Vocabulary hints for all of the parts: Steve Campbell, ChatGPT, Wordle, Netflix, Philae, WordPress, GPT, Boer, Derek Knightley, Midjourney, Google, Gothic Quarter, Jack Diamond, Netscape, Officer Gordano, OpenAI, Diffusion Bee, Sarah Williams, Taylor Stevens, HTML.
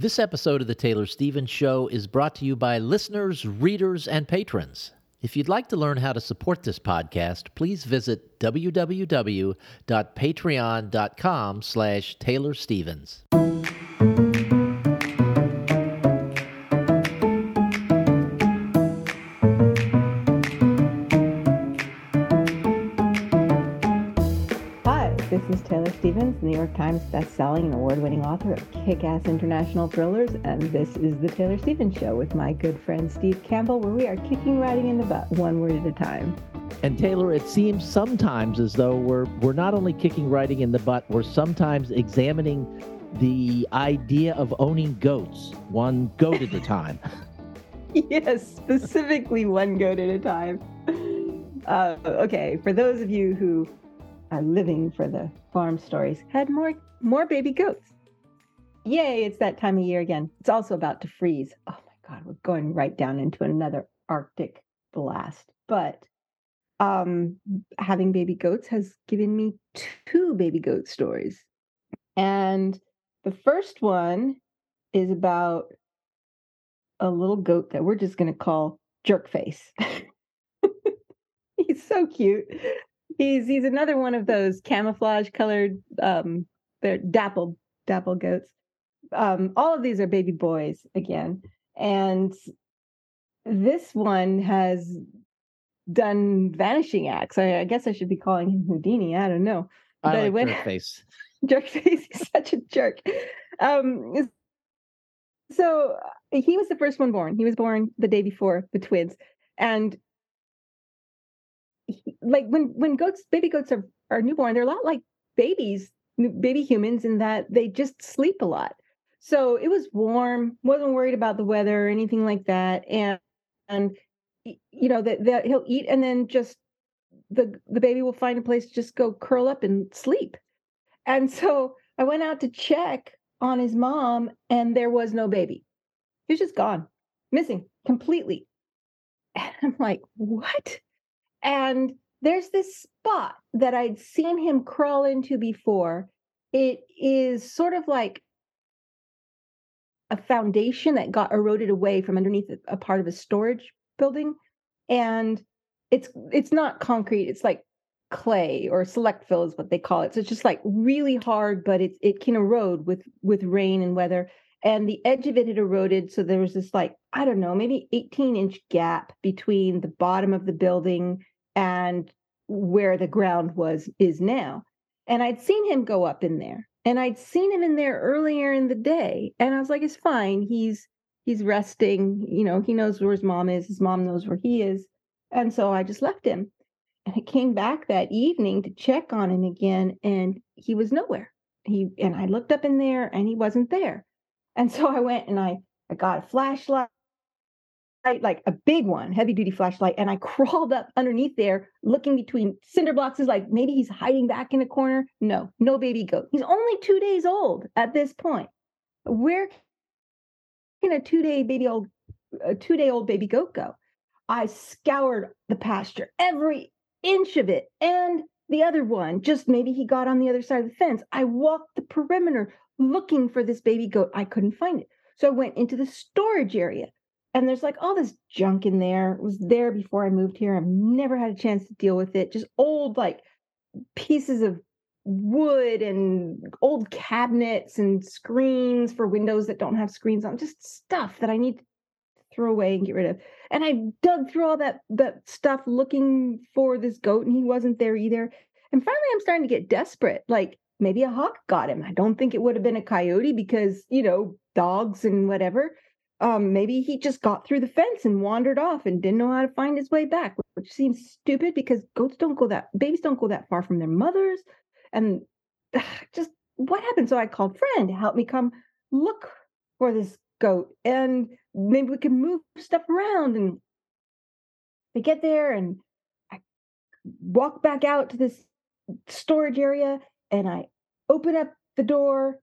This episode of The Taylor Stevens Show is brought to you by listeners, readers, and patrons. If you'd like to learn how to support this podcast, please visit www.patreon.com/Taylor Stevens. This is Taylor Stevens, New York Times bestselling and award-winning author of kick-ass international thrillers, and this is The Taylor Stevens Show with my good friend Steve Campbell, where we are kicking writing in the butt one word at a time. And Taylor, it seems sometimes as though we're not only kicking writing in the butt, we're sometimes examining the idea of owning goats, one goat at a time. Yes, specifically one goat at a time. Okay, for those of you who are living for the farm stories, had more baby goats. Yay, it's that time of year again. It's also about to freeze. Oh my God, we're going right down into another Arctic blast. But having baby goats has given me two baby goat stories. And the first one is about a little goat that we're just going to call Jerkface. He's so cute. He's another one of those camouflage colored, they're dapple goats. All of these are baby boys again. And this one has done vanishing acts. I guess I should be calling him Houdini. I don't know. I like Jerkface. Jerkface, he's such a jerk. So he was the first one born. He was born the day before the twins. And like when goats, baby goats are newborn, they're a lot like baby humans in that they just sleep a lot. So it was warm, wasn't worried about the weather or anything like that. And you know, that he'll eat and then just the baby will find a place to just go curl up and sleep. And so I went out to check on his mom and there was no baby. He was just gone, missing completely. And I'm like, what? And there's this spot that I'd seen him crawl into before. It is sort of like a foundation that got eroded away from underneath a part of a storage building. And it's not concrete. It's like clay or select fill is what they call it. So it's just like really hard, but it can erode with rain and weather. And the edge of it had eroded. So there was this like, I don't know, maybe 18-inch gap between the bottom of the building and where the ground is now. And I'd seen him go up in there. And I'd seen him in there earlier in the day. And I was like, it's fine. He's resting. You know, he knows where his mom is. His mom knows where he is. And so I just left him. And I came back that evening to check on him again. And he was nowhere. And I looked up in there and he wasn't there. And so I went and I got a flashlight, like a big one, heavy-duty flashlight, and I crawled up underneath there, looking between cinder blocks. Is like, maybe he's hiding back in a corner. No baby goat. He's only 2 days old at this point. Where can a two-day-old baby goat go? I scoured the pasture, every inch of it, and the other one. Just maybe he got on the other side of the fence. I walked the perimeter, looking for this baby goat. I couldn't find it. So I went into the storage area and there's like all this junk in there. It was there before I moved here. I've never had a chance to deal with it. Just old, like pieces of wood and old cabinets and screens for windows that don't have screens on, just stuff that I need to throw away and get rid of. And I dug through all that stuff looking for this goat and he wasn't there either. And finally I'm starting to get desperate. Like, maybe a hawk got him. I don't think it would have been a coyote because, you know, dogs and whatever. Maybe he just got through the fence and wandered off and didn't know how to find his way back, which seems stupid because babies don't go that far from their mothers. And just what happened? So I called a friend to help me come look for this goat and maybe we can move stuff around. And I get there and I walk back out to this storage area. And I open up the door,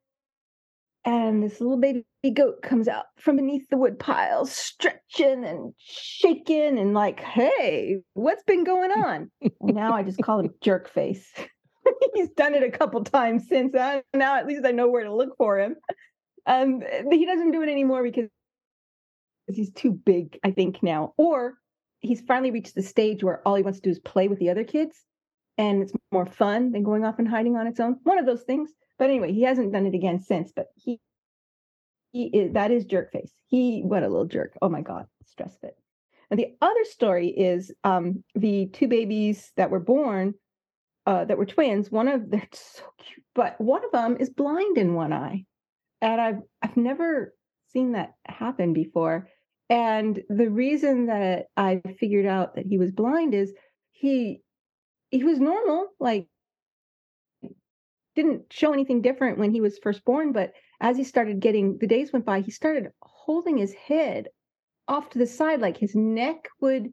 and this little baby goat comes out from beneath the wood pile, stretching and shaking and like, hey, what's been going on? And now I just call him Jerkface. He's done it a couple times since. Now at least I know where to look for him. He doesn't do it anymore because he's too big, I think, now. Or he's finally reached the stage where all he wants to do is play with the other kids, and it's more fun than going off and hiding on its own. One of those things. But anyway, he hasn't done it again since. But that is jerk face. What a little jerk. Oh my God, stress fit. And the other story is the two babies that were born that were twins. They're so cute, but one of them is blind in one eye. And I've never seen that happen before. And the reason that I figured out that he was blind is he was normal, like didn't show anything different when he was first born. But as he started the days went by, he started holding his head off to the side, like his neck would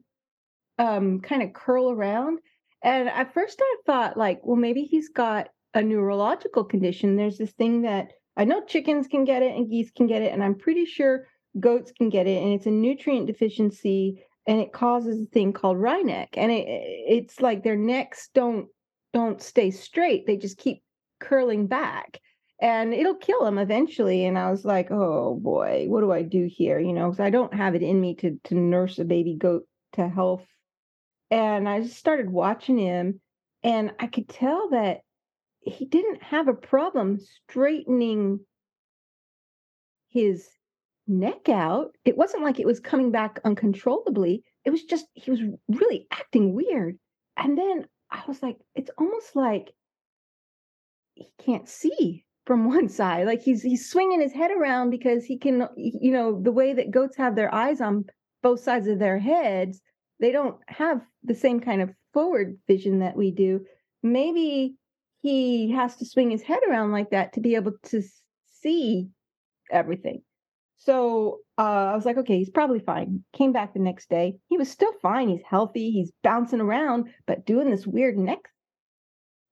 kind of curl around. And at first I thought, like, well, maybe he's got a neurological condition. There's this thing that I know chickens can get it and geese can get it, and I'm pretty sure goats can get it, and it's a nutrient deficiency, and it causes a thing called wry neck. And it's like their necks don't stay straight. They just keep curling back, and it'll kill them eventually. And I was like, oh boy, what do I do here? You know, because I don't have it in me to nurse a baby goat to health. And I just started watching him, and I could tell that he didn't have a problem straightening his neck out. It wasn't like it was coming back uncontrollably. It was just, he was really acting weird. And then I was like, it's almost like he can't see from one side. Like he's swinging his head around because he can, you know, the way that goats have their eyes on both sides of their heads, they don't have the same kind of forward vision that we do. Maybe he has to swing his head around like that to be able to see everything. So I was like, okay, he's probably fine. Came back the next day. He was still fine. He's healthy. He's bouncing around, but doing this weird neck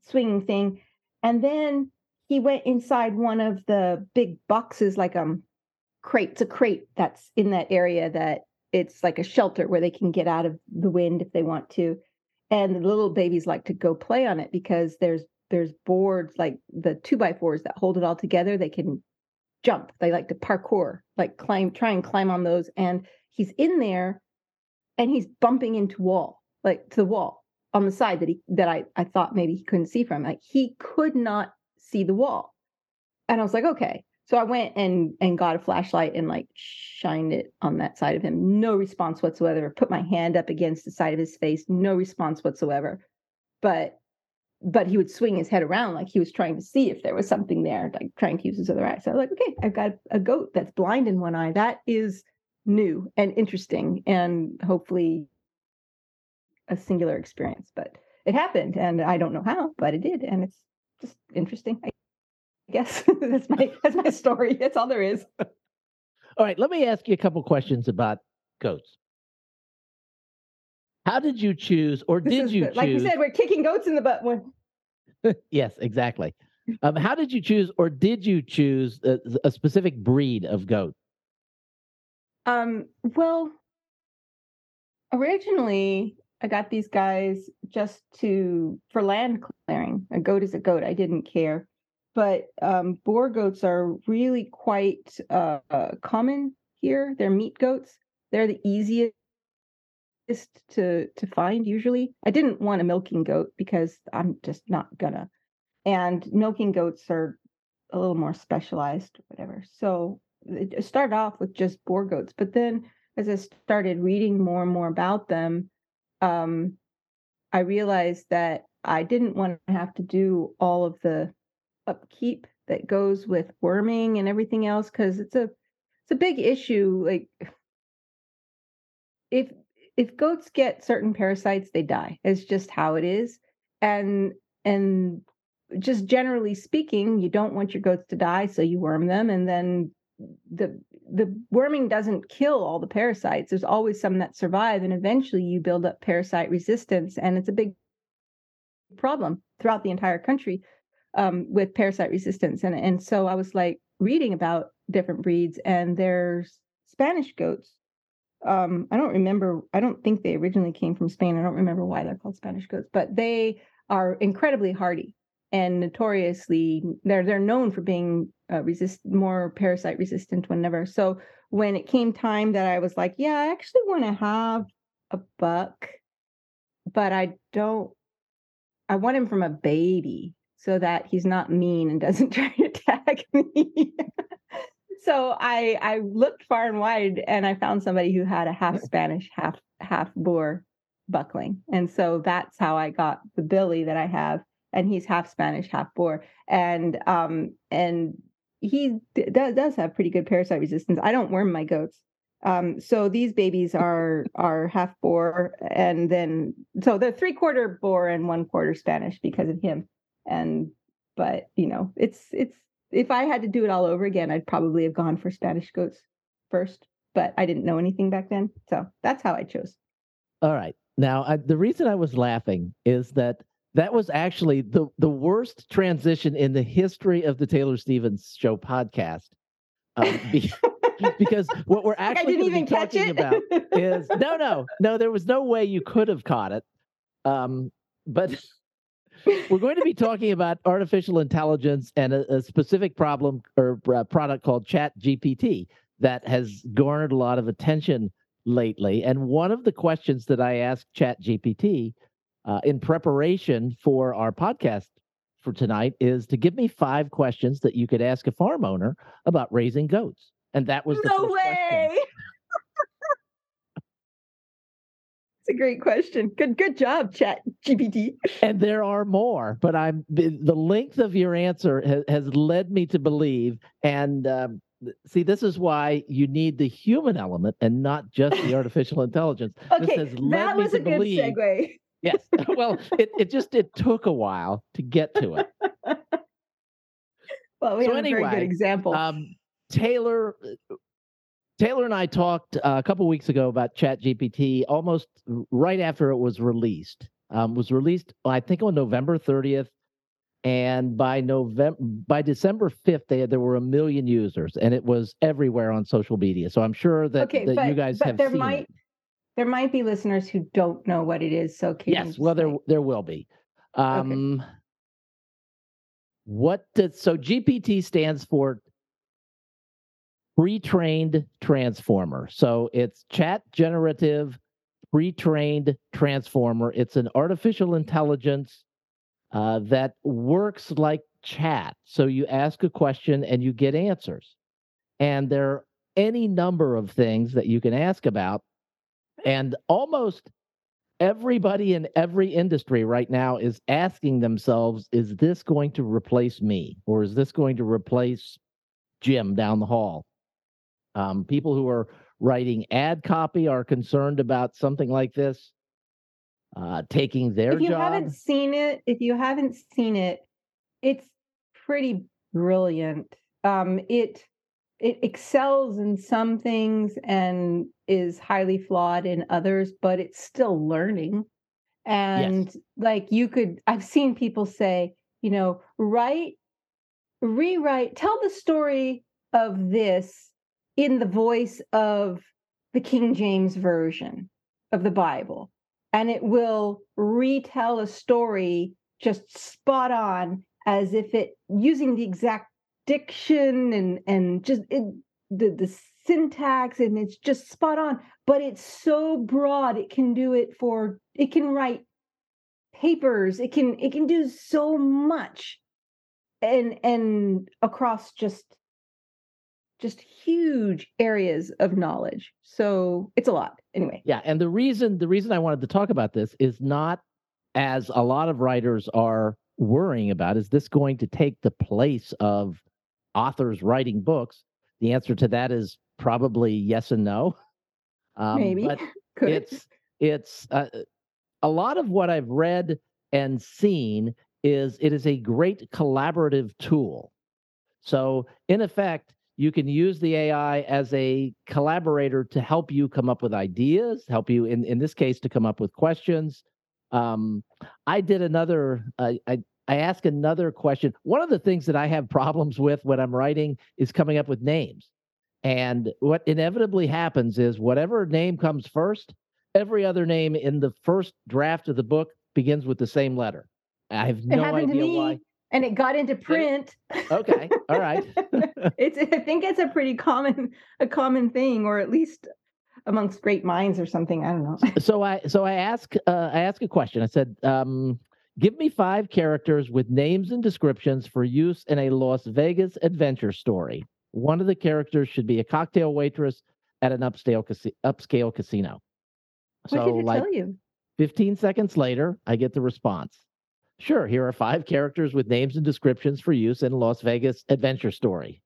swinging thing. And then he went inside one of the big boxes, like crate. It's a crate that's in that area that it's like a shelter where they can get out of the wind if they want to. And the little babies like to go play on it because there's boards, like the 2x4s that hold it all together. They can jump. They like to parkour, like try and climb on those. And he's in there and he's bumping into the wall. On the side that I thought maybe he couldn't see from. Like he could not see the wall. And I was like, okay. So I went and got a flashlight and like shined it on that side of him. No response whatsoever. Put my hand up against the side of his face. No response whatsoever. But he would swing his head around like he was trying to see if there was something there, like trying to use his other eye. So I was like, okay, I've got a goat that's blind in one eye. That is new and interesting and hopefully a singular experience, but it happened, and I don't know how, but it did, and it's just interesting. I guess that's my story. That's all there is. All right, let me ask you a couple questions about goats. How did you choose, or did you choose? Like you said, we're kicking goats in the butt. Yes, exactly. How did you choose, or did you choose a specific breed of goat? Well, originally, I got these guys just for land clearing. A goat is a goat. I didn't care. But Boer goats are really quite common here. They're meat goats. They're the easiest to find usually. I didn't want a milking goat because I'm just not gonna. And milking goats are a little more specialized, whatever. So it started off with just Boer goats. But then as I started reading more and more about them, I realized that I didn't want to have to do all of the upkeep that goes with worming and everything else, because it's a big issue. Like if goats get certain parasites, they die. It's just how it is. And just generally speaking, you don't want your goats to die, so you worm them, and then the worming doesn't kill all the parasites. There's always some that survive, and eventually you build up parasite resistance, and it's a big problem throughout the entire country with parasite resistance. And so I was like reading about different breeds, and there's Spanish goats. I don't think they originally came from Spain. I don't remember why they're called Spanish goats, but they are incredibly hardy. and notoriously they're known for being more parasite resistant whenever. So when it came time that I was like, yeah, I actually want to have a buck, but I want him from a baby so that he's not mean and doesn't try to attack me. So I looked far and wide, and I found somebody who had a half Spanish, half Boer buckling. And so that's how I got the Billy that I have. And he's half Spanish, half Boer. And he does have pretty good parasite resistance. I don't worm my goats. So these babies are half Boer. And then, so they're 3/4 Boer and 1/4 Spanish because of him. But you know, it's, if I had to do it all over again, I'd probably have gone for Spanish goats first, but I didn't know anything back then. So that's how I chose. All right. Now, the reason I was laughing is that was actually the worst transition in the history of the Taylor Stevens Show podcast. Because what we're actually talking about is, no, there was no way you could have caught it. But we're going to be talking about artificial intelligence and a specific problem or product called ChatGPT that has garnered a lot of attention lately. And one of the questions that I asked ChatGPT in preparation for our podcast for tonight is to give me 5 questions that you could ask a farm owner about raising goats. And that was the first question. It's a great question. Good job, ChatGPT. And there are more, but the length of your answer has led me to believe. And see, this is why you need the human element and not just the artificial intelligence. Okay, that was a good segue. Yes. Well, it took a while to get to it. Well, we have a very good example. Taylor and I talked a couple weeks ago about ChatGPT almost right after it was released. I think, on November 30th. And by December 5th, there were 1 million users, and it was everywhere on social media. So I'm sure that you guys have seen it. There might be listeners who don't know what it is. So yes, well, there will be. Okay. So GPT stands for pre-trained transformer. So it's chat generative pre-trained transformer. It's an artificial intelligence that works like chat. So you ask a question and you get answers. And there are any number of things that you can ask about. And almost everybody in every industry right now is asking themselves, is this going to replace me? Or is this going to replace Jim down the hall? People who are writing ad copy are concerned about something like this taking their job. If you haven't seen it, it's pretty brilliant. It excels in some things and is highly flawed in others, but it's still learning. And yes. I've seen people say, rewrite, tell the story of this in the voice of the King James Version of the Bible, and it will retell a story just spot on, as if it, using the exact diction and just the syntax, and it's just spot on. But it's so broad, it can do it for, it can write papers, it can do so much, and across just huge areas of knowledge. So it's a lot anyway. Yeah. And the reason I wanted to talk about this is not, as a lot of writers are worrying about, is this going to take the place of authors writing books? The answer to that is probably yes and no. Maybe. But it's a lot of what I've read and seen is it is a great collaborative tool. So in effect, you can use the AI as a collaborator to help you come up with ideas, help you, in this case, to come up with questions. I did another, I asked another question. One of the things that I have problems with when I'm writing is coming up with names. And what inevitably happens is whatever name comes first, every other name in the first draft of the book begins with the same letter. I have no idea why. And it got into print. Okay. All right. I think it's a common thing, or at least amongst great minds or something. I don't know. So I ask a question. I said, give me 5 characters with names and descriptions for use in a Las Vegas adventure story. One of the characters should be a cocktail waitress at an upscale casino. So what did it tell you? 15 seconds later, I get the response. Sure, here are 5 characters with names and descriptions for use in a Las Vegas adventure story.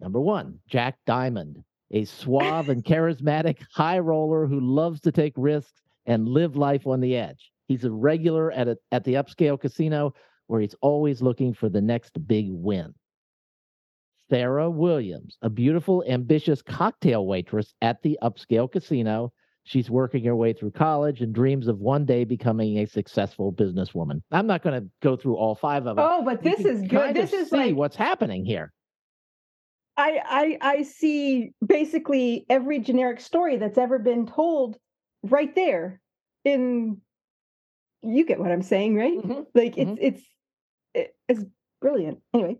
Number 1, Jack Diamond, a suave and charismatic high roller who loves to take risks and live life on the edge. He's a regular at the upscale casino where he's always looking for the next big win. Sarah Williams, a beautiful, ambitious cocktail waitress at the upscale casino. She's working her way through college and dreams of one day becoming a successful businesswoman. I'm not going to go through all 5 of them. Oh, but this is good. This is like what's happening here. I see basically every generic story that's ever been told right there. You get what I'm saying, right? Mm-hmm. Like it's brilliant. Anyway.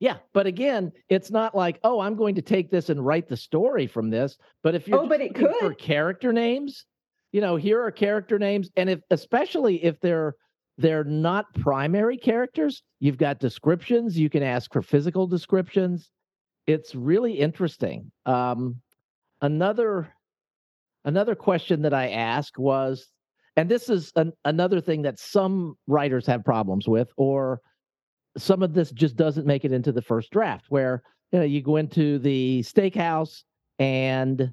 Yeah, but again, it's not like, oh, I'm going to take this and write the story from this. But if you're looking for character names, here are character names, and especially if they're not primary characters, you've got descriptions. You can ask for physical descriptions. It's really interesting. Another question that I asked was, and this is another thing that some writers have problems with, or some of this just doesn't make it into the first draft, where you go into the steakhouse and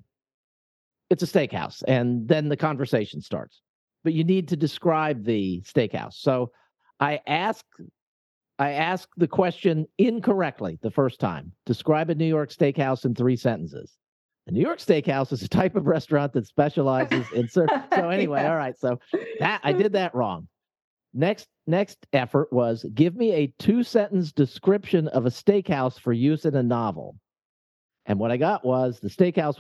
it's a steakhouse, and then the conversation starts. But you need to describe the steakhouse. So I ask the question incorrectly the first time. Describe a New York steakhouse in 3 sentences. The New York steakhouse is a type of restaurant that specializes in so anyway, all right. So that I did that wrong. Next effort was, give me a 2-sentence description of a steakhouse for use in a novel. And what I got was, the steakhouse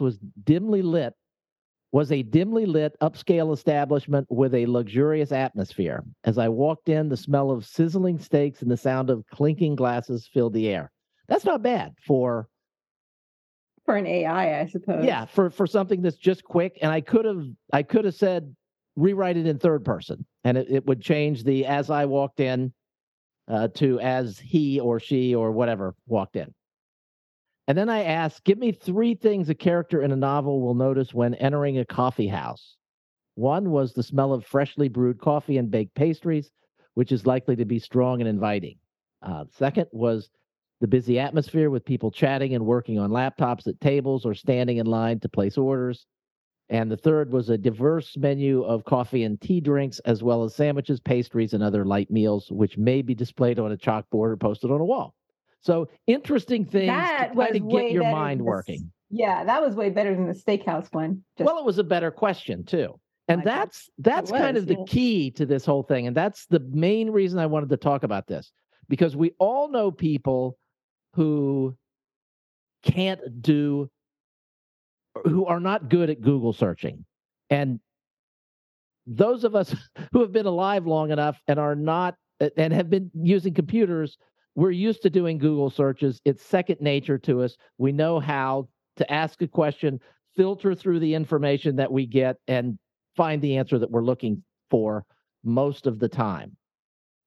was a dimly lit upscale establishment with a luxurious atmosphere. As I walked in, the smell of sizzling steaks and the sound of clinking glasses filled the air. That's not bad for an AI, I suppose. Yeah, for something that's just quick. And I could have said, rewrite it in third person, and it would change the "as I walked in" to "as he or she or whatever walked in." And then I asked, give me 3 things a character in a novel will notice when entering a coffee house. 1 was the smell of freshly brewed coffee and baked pastries, which is likely to be strong and inviting. 2nd was the busy atmosphere with people chatting and working on laptops at tables or standing in line to place orders. And the 3rd was a diverse menu of coffee and tea drinks, as well as sandwiches, pastries, and other light meals, which may be displayed on a chalkboard or posted on a wall. So interesting things that to try to get your mind working. Yeah, that was way better than the steakhouse one. Well, it was a better question, too. And that's kind of the key to this whole thing. And that's the main reason I wanted to talk about this, because we all know people who can't do who are not good at Google searching. And those of us who have been alive long enough and are not, and have been using computers, we're used to doing Google searches. It's second nature to us. We know how to ask a question, filter through the information that we get, and find the answer that we're looking for most of the time.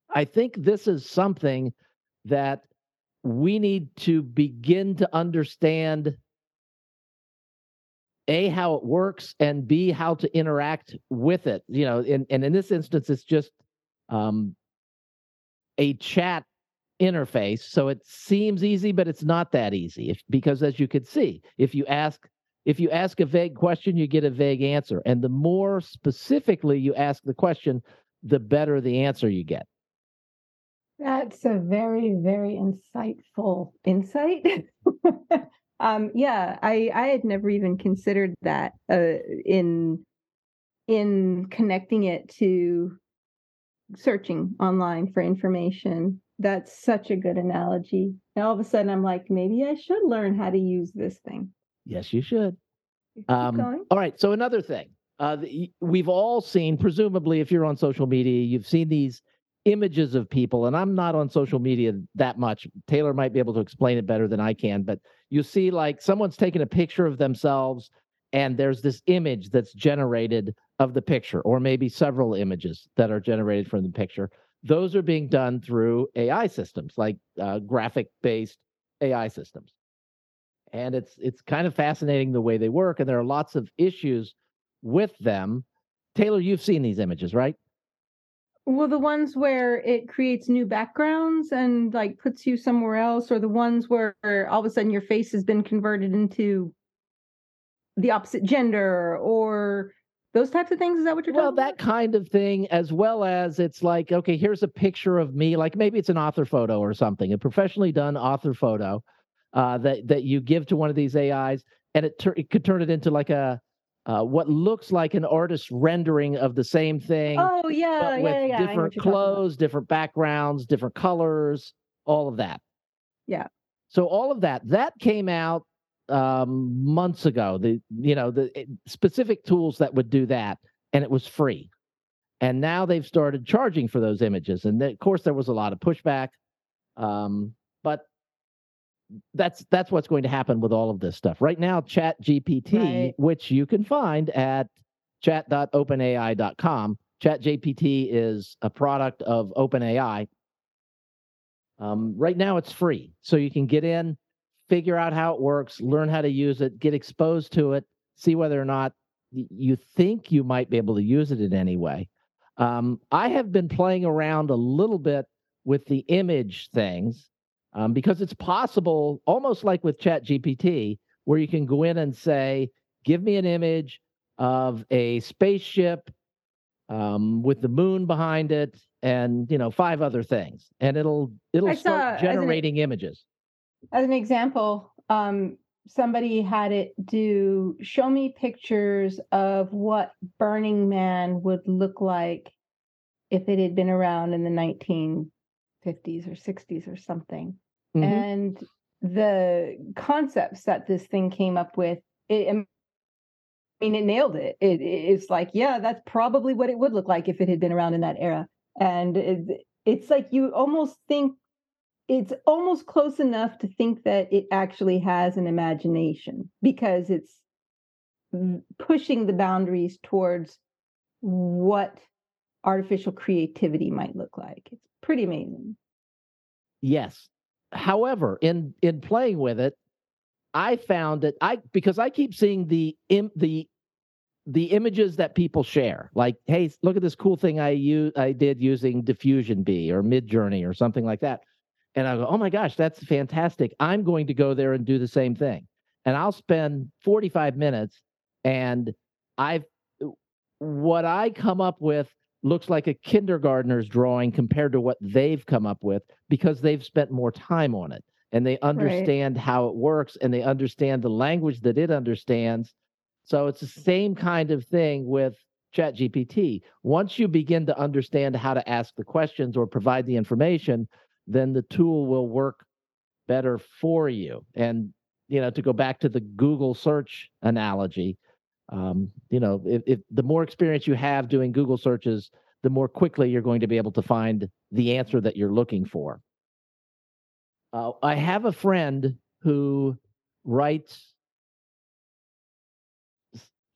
I think this is something that we need to begin to understand, A, how it works, and B, how to interact with it. And in this instance, it's just a chat interface. So it seems easy, but it's not that easy. Because as you can see, if you ask a vague question, you get a vague answer. And the more specifically you ask the question, the better the answer you get. That's a very, very insightful insight. Yeah, I had never even considered that in connecting it to searching online for information. That's such a good analogy. And all of a sudden, I'm like, maybe I should learn how to use this thing. Yes, you should. All right. So another thing, we've all seen, presumably, if you're on social media, you've seen these images of people, and I'm not on social media that much. Taylor might be able to explain it better than I can, but you see like someone's taking a picture of themselves and there's this image that's generated of the picture, or maybe several images that are generated from the picture. Those are being done through AI systems, like graphic-based AI systems. And it's kind of fascinating the way they work, and there are lots of issues with them. Taylor, you've seen these images, right? Well, the ones where it creates new backgrounds and like puts you somewhere else, or the ones where all of a sudden your face has been converted into the opposite gender, or those types of things. Is that what you're talking about? Well, that kind of thing, as well as it's like, okay, here's a picture of me. Like maybe it's an author photo or something, a professionally done author photo that you give to one of these AIs, and it could turn it into like a what looks like an artist's rendering of the same thing. Oh, yeah, with different clothes, different backgrounds, different colors, all of that. Yeah. So all of that came out months ago. The specific tools that would do that, and it was free. And now they've started charging for those images. And of course, there was a lot of pushback. But that's what's going to happen with all of this stuff. Right now, ChatGPT, which you can find at chat.openai.com. ChatGPT is a product of OpenAI. Right now, it's free. So you can get in, figure out how it works, learn how to use it, get exposed to it, see whether or not you think you might be able to use it in any way. I have been playing around a little bit with the image things. Because it's possible, almost like with ChatGPT, where you can go in and say, give me an image of a spaceship with the moon behind it and, 5 other things. And it'll start generating images. As an example, somebody had it do, show me pictures of what Burning Man would look like if it had been around in the 1950s or 60s or something. Mm-hmm. And the concepts that this thing came up with, it nailed it. It's like, yeah, that's probably what it would look like if it had been around in that era. And it's like you almost think it's almost close enough to think that it actually has an imagination, because it's pushing the boundaries towards what artificial creativity might look like. It's pretty amazing. Yes. However, in playing with it, I found that because I keep seeing the images that people share, like, hey, look at this cool thing I did using Diffusion Bee or Midjourney or something like that. And I go, oh my gosh, that's fantastic. I'm going to go there and do the same thing. And I'll spend 45 minutes and what I come up with looks like a kindergartner's drawing compared to what they've come up with, because they've spent more time on it and they understand how it works and they understand the language that it understands. So it's the same kind of thing with ChatGPT. Once you begin to understand how to ask the questions or provide the information, then the tool will work better for you. And, to go back to the Google search analogy, if the more experience you have doing Google searches, the more quickly you're going to be able to find the answer that you're looking for. I have a friend who writes,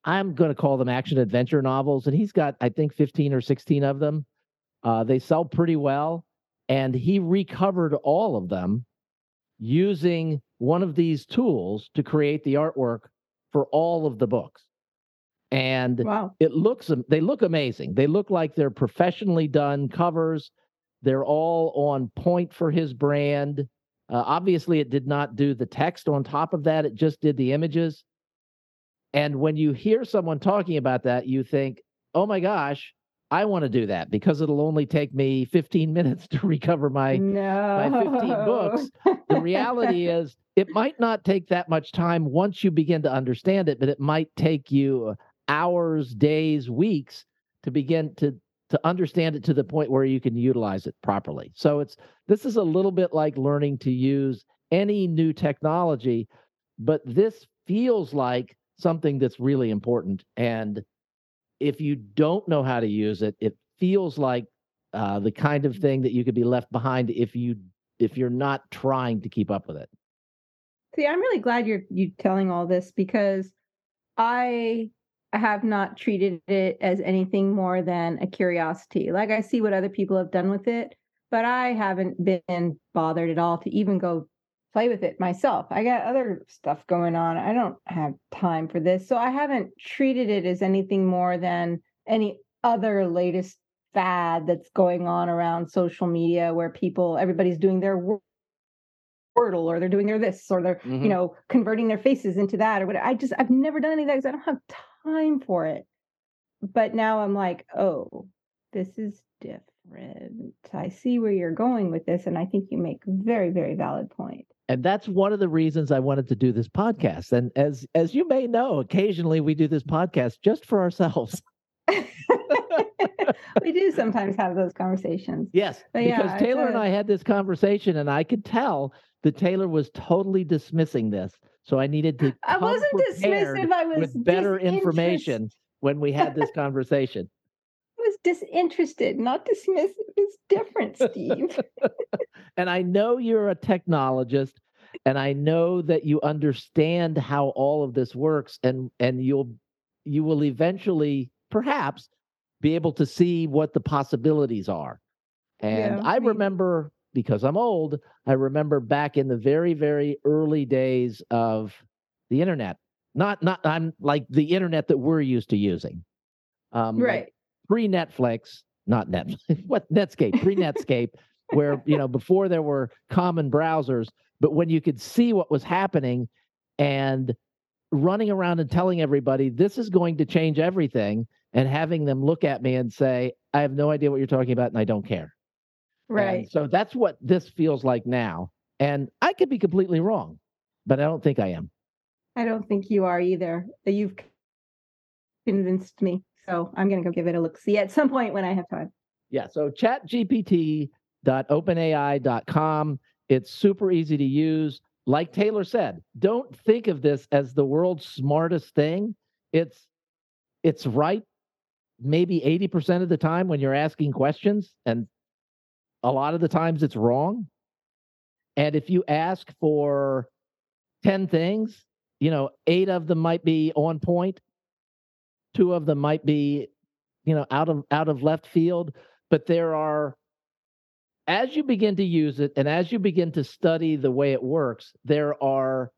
I'm going to call them action adventure novels, and he's got, I think, 15 or 16 of them. They sell pretty well, and he recovered all of them using one of these tools to create the artwork for all of the books. And they look amazing. They look like they're professionally done covers. They're all on point for his brand. Obviously, it did not do the text on top of that. It just did the images. And when you hear someone talking about that, you think, oh my gosh, I want to do that, because it'll only take me 15 minutes to recover my 15 books. The reality is it might not take that much time once you begin to understand it, but it might take you hours, days, weeks to begin to understand it to the point where you can utilize it properly. So this is a little bit like learning to use any new technology, but this feels like something that's really important. And if you don't know how to use it, it feels like the kind of thing that you could be left behind if you're not trying to keep up with it. See, I'm really glad you're telling all this, because I have not treated it as anything more than a curiosity. Like, I see what other people have done with it, but I haven't been bothered at all to even go play with it myself. I got other stuff going on. I don't have time for this. So I haven't treated it as anything more than any other latest fad that's going on around social media, where everybody's doing their Wordle, or they're doing their this, or they're, mm-hmm. Converting their faces into that or whatever. I've never done any of that because I don't have time for it. But now I'm like, oh, this is different. I see where you're going with this. And I think you make very, very valid point. And that's one of the reasons I wanted to do this podcast. And as you may know, occasionally we do this podcast just for ourselves. We do sometimes have those conversations. Yes, because Taylor and I had this conversation, and I could tell that Taylor was totally dismissing this. So I needed to. I wasn't dismissive. I was with better information when we had this conversation. I was disinterested, not dismissive. It's different, Steve. And I know you're a technologist, and I know that you understand how all of this works, and you will eventually, perhaps, be able to see what the possibilities are. And I remember, because I'm old, I remember back in the very, very early days of the internet, not I'm like the internet that we're used to using. Right. Like pre-Netflix, not Netflix, what Netscape, pre-Netscape, where, before there were common browsers, but when you could see what was happening and running around and telling everybody, this is going to change everything, and having them look at me and say, I have no idea what you're talking about, and I don't care. Right. And so that's what this feels like now. And I could be completely wrong, but I don't think I am. I don't think you are either. You've convinced me. So I'm going to go give it a look-see at some point when I have time. Yeah, so chatgpt.openai.com. It's super easy to use. Like Taylor said, don't think of this as the world's smartest thing. It's right maybe 80% of the time when you're asking questions, and a lot of the times it's wrong. And if you ask for 10 things, 8 of them might be on point, 2 of them might be, out of left field. But as you begin to use it, and as you begin to study the way it works, there are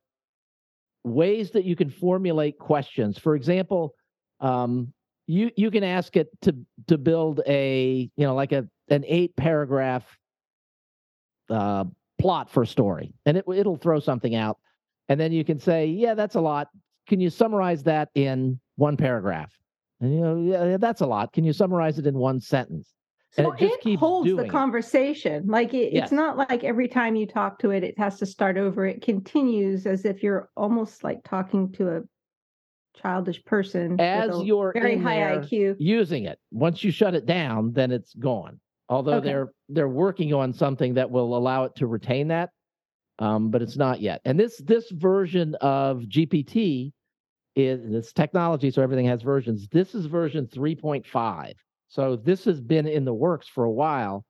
ways that you can formulate questions. For example, you can ask it to build a, like an 8-paragraph plot for a story, and it'll throw something out. And then you can say, yeah, that's a lot. Can you summarize that in 1 paragraph? And yeah, that's a lot. Can you summarize it in 1 sentence? So and it holds the conversation. Like it's not like every time you talk to it, it has to start over. It continues as if you're almost like talking to a childish person as you're very high IQ using it. Once you shut it down, then it's gone. Although they're working on something that will allow it to retain that, but it's not yet. And this version of GPT is this technology, so everything has versions. This is version 3.5. So this has been in the works for a while,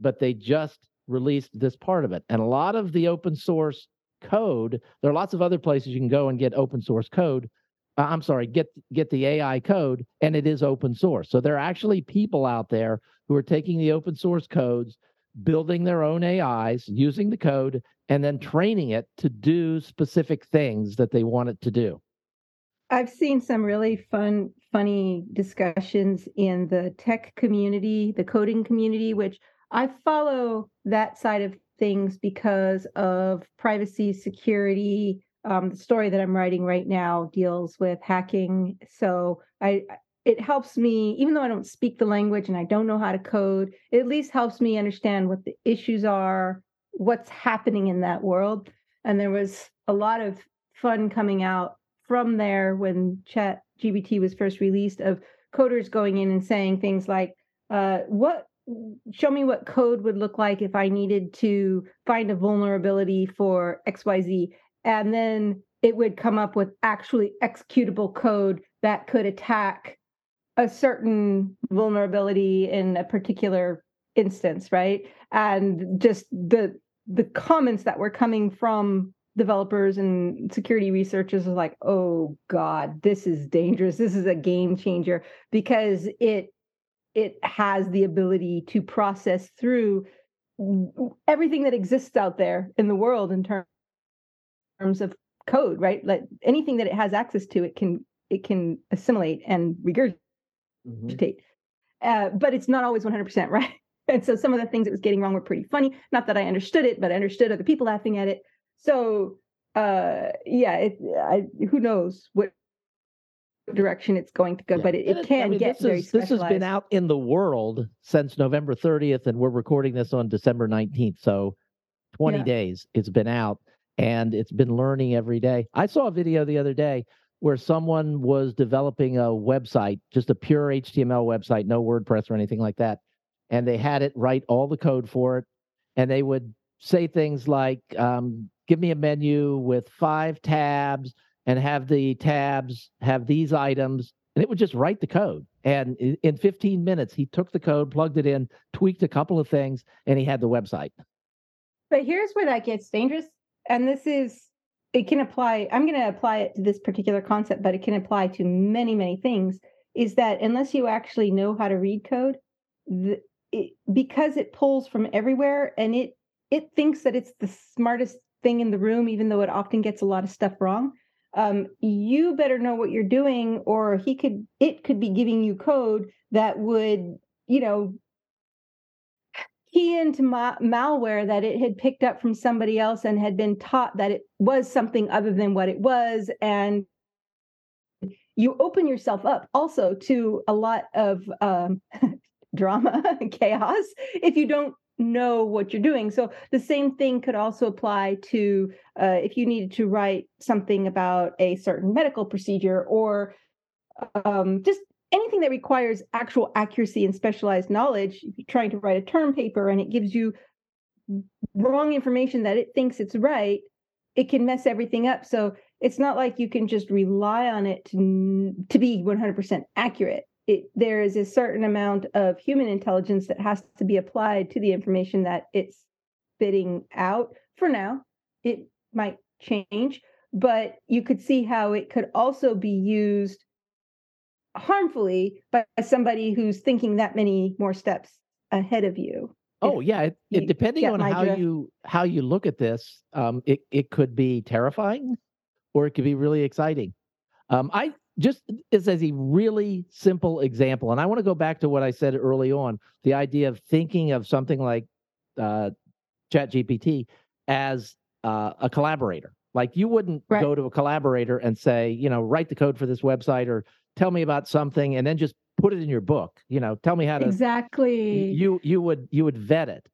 but they just released this part of it. And a lot of the open source code, there are lots of other places you can go and get open source code. I'm sorry, get the AI code, and it is open source. So there are actually people out there who are taking the open source codes, building their own AIs, using the code, and then training it to do specific things that they want it to do. I've seen some really funny discussions in the tech community, the coding community, which I follow that side of things because of privacy, security. The story that I'm writing right now deals with hacking. So it helps me, even though I don't speak the language and I don't know how to code, it at least helps me understand what the issues are, what's happening in that world. And there was a lot of fun coming out from there when ChatGPT was first released, of coders going in and saying things like, show me what code would look like if I needed to find a vulnerability for XYZ. And then it would come up with actually executable code that could attack a certain vulnerability in a particular instance, right? And just the comments that were coming from developers and security researchers was like, oh God, this is dangerous. This is a game changer because it has the ability to process through everything that exists out there in the world in terms of code, right? Like anything that it has access to, it can assimilate and regurgitate. Mm-hmm. But it's not always 100%, right? And so some of the things it was getting wrong were pretty funny. Not that I understood it, but I understood other people laughing at it. So, who knows what direction it's going to go, but it can get very specialized. This has been out in the world since November 30th, and we're recording this on December 19th. So 20 days it's been out, and it's been learning every day. I saw a video the other day where someone was developing a website, just a pure HTML website, no WordPress or anything like that. And they had it write all the code for it, and they would say things like, give me a menu with 5 tabs and have the tabs have these items. And it would just write the code. And in 15 minutes, he took the code, plugged it in, tweaked a couple of things, and he had the website. But here's where that gets dangerous. And it can apply, I'm going to apply it to this particular concept, but it can apply to many, many things, is that unless you actually know how to read code, because it pulls from everywhere and it thinks that it's the smartest thing in the room, even though it often gets a lot of stuff wrong. You better know what you're doing, or it could be giving you code that would, key into malware that it had picked up from somebody else and had been taught that it was something other than what it was. And you open yourself up also to a lot of drama and chaos if you don't know what you're doing. So the same thing could also apply to if you needed to write something about a certain medical procedure or just anything that requires actual accuracy and specialized knowledge. If you're trying to write a term paper and it gives you wrong information that it thinks it's right, it can mess everything up. So it's not like you can just rely on it to be 100% accurate. There is a certain amount of human intelligence that has to be applied to the information that it's spitting out. For now, it might change, but you could see how it could also be used harmfully by somebody who's thinking that many more steps ahead of you. Oh, yeah. Depending on how you look at this, it could be terrifying or it could be really exciting. Just as a really simple example, and I want to go back to what I said early on, the idea of thinking of something like ChatGPT as a collaborator. Like you wouldn't go to a collaborator and say, write the code for this website or tell me about something and then just put it in your book. Tell me how to... Exactly. You would vet it.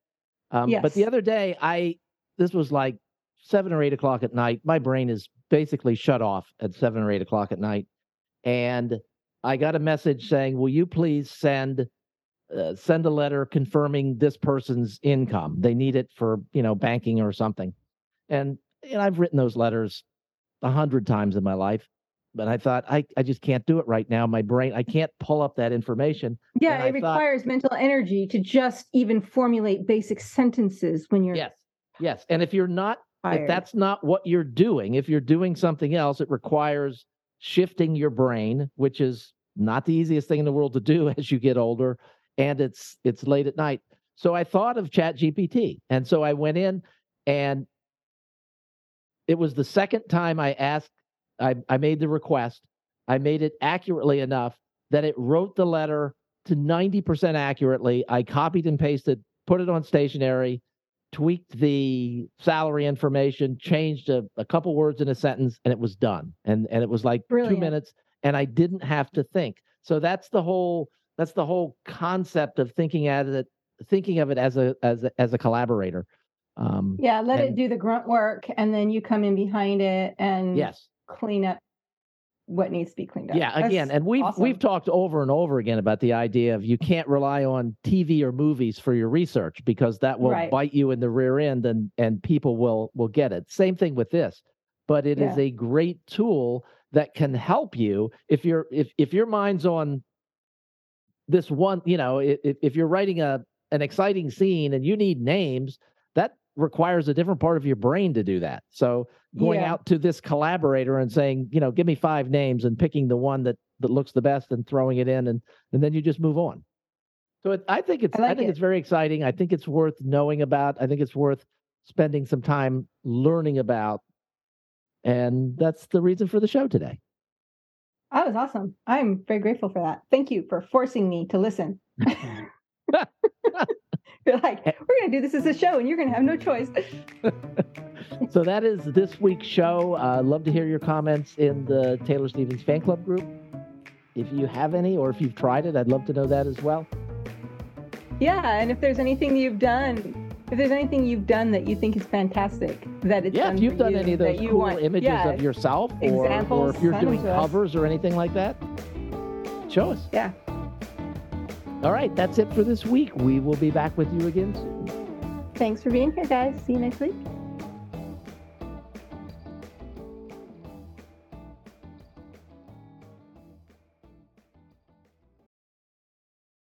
Yes. But the other day, this was like 7 or 8 o'clock at night. My brain is basically shut off at 7 or 8 o'clock at night. And I got a message saying, will you please send a letter confirming this person's income? They need it for, banking or something. And I've written those letters 100 times in my life, but I thought, I just can't do it right now. My brain, I can't pull up that information. Yeah, it requires mental energy to just even formulate basic sentences when you're... Yes. And if you're not, if that's not what you're doing, if you're doing something else, it requires... shifting your brain, which is not the easiest thing in the world to do as you get older, and it's late at night. So I thought of ChatGPT, and so I went in, and it was the second time I asked. I made the request. I made it accurately enough that it wrote the letter to 90% accurately. I copied and pasted, put it on stationery, tweaked the salary information, changed a couple words in a sentence, and it was done. And it was like Brilliant. 2 minutes, and I didn't have to think. So that's the whole concept of thinking of it as a collaborator. Let it do the grunt work, and then you come in behind it and clean up what needs to be cleaned up. Yeah, that's again, and we've talked over and over again about the idea of you can't rely on TV or movies for your research because that will bite you in the rear end and people will get it. Same thing with this, but it is a great tool that can help you if your mind's on this one, if you're writing a an exciting scene and you need names, that requires a different part of your brain to do that. So going out to this collaborator and saying, you know, give me five names and picking the one that looks the best and throwing it in, and then you just move on. So I think it's very exciting. I think it's worth knowing about. I think it's worth spending some time learning about. And that's the reason for the show today. That was awesome. I'm very grateful for that. Thank you for forcing me to listen. You're like, we're going to do this as a show and you're going to have no choice. So that is this week's show. I'd love to hear your comments in the Taylor Stevens fan club group. If you have any, or if you've tried it, I'd love to know that as well. Yeah. And if there's anything you've done that you think is fantastic, that it's done if you've done any of those cool images of yourself, or if you're doing covers or anything like that, show us. Yeah. All right. That's it for this week. We will be back with you again soon. Thanks for being here, guys. See you next week.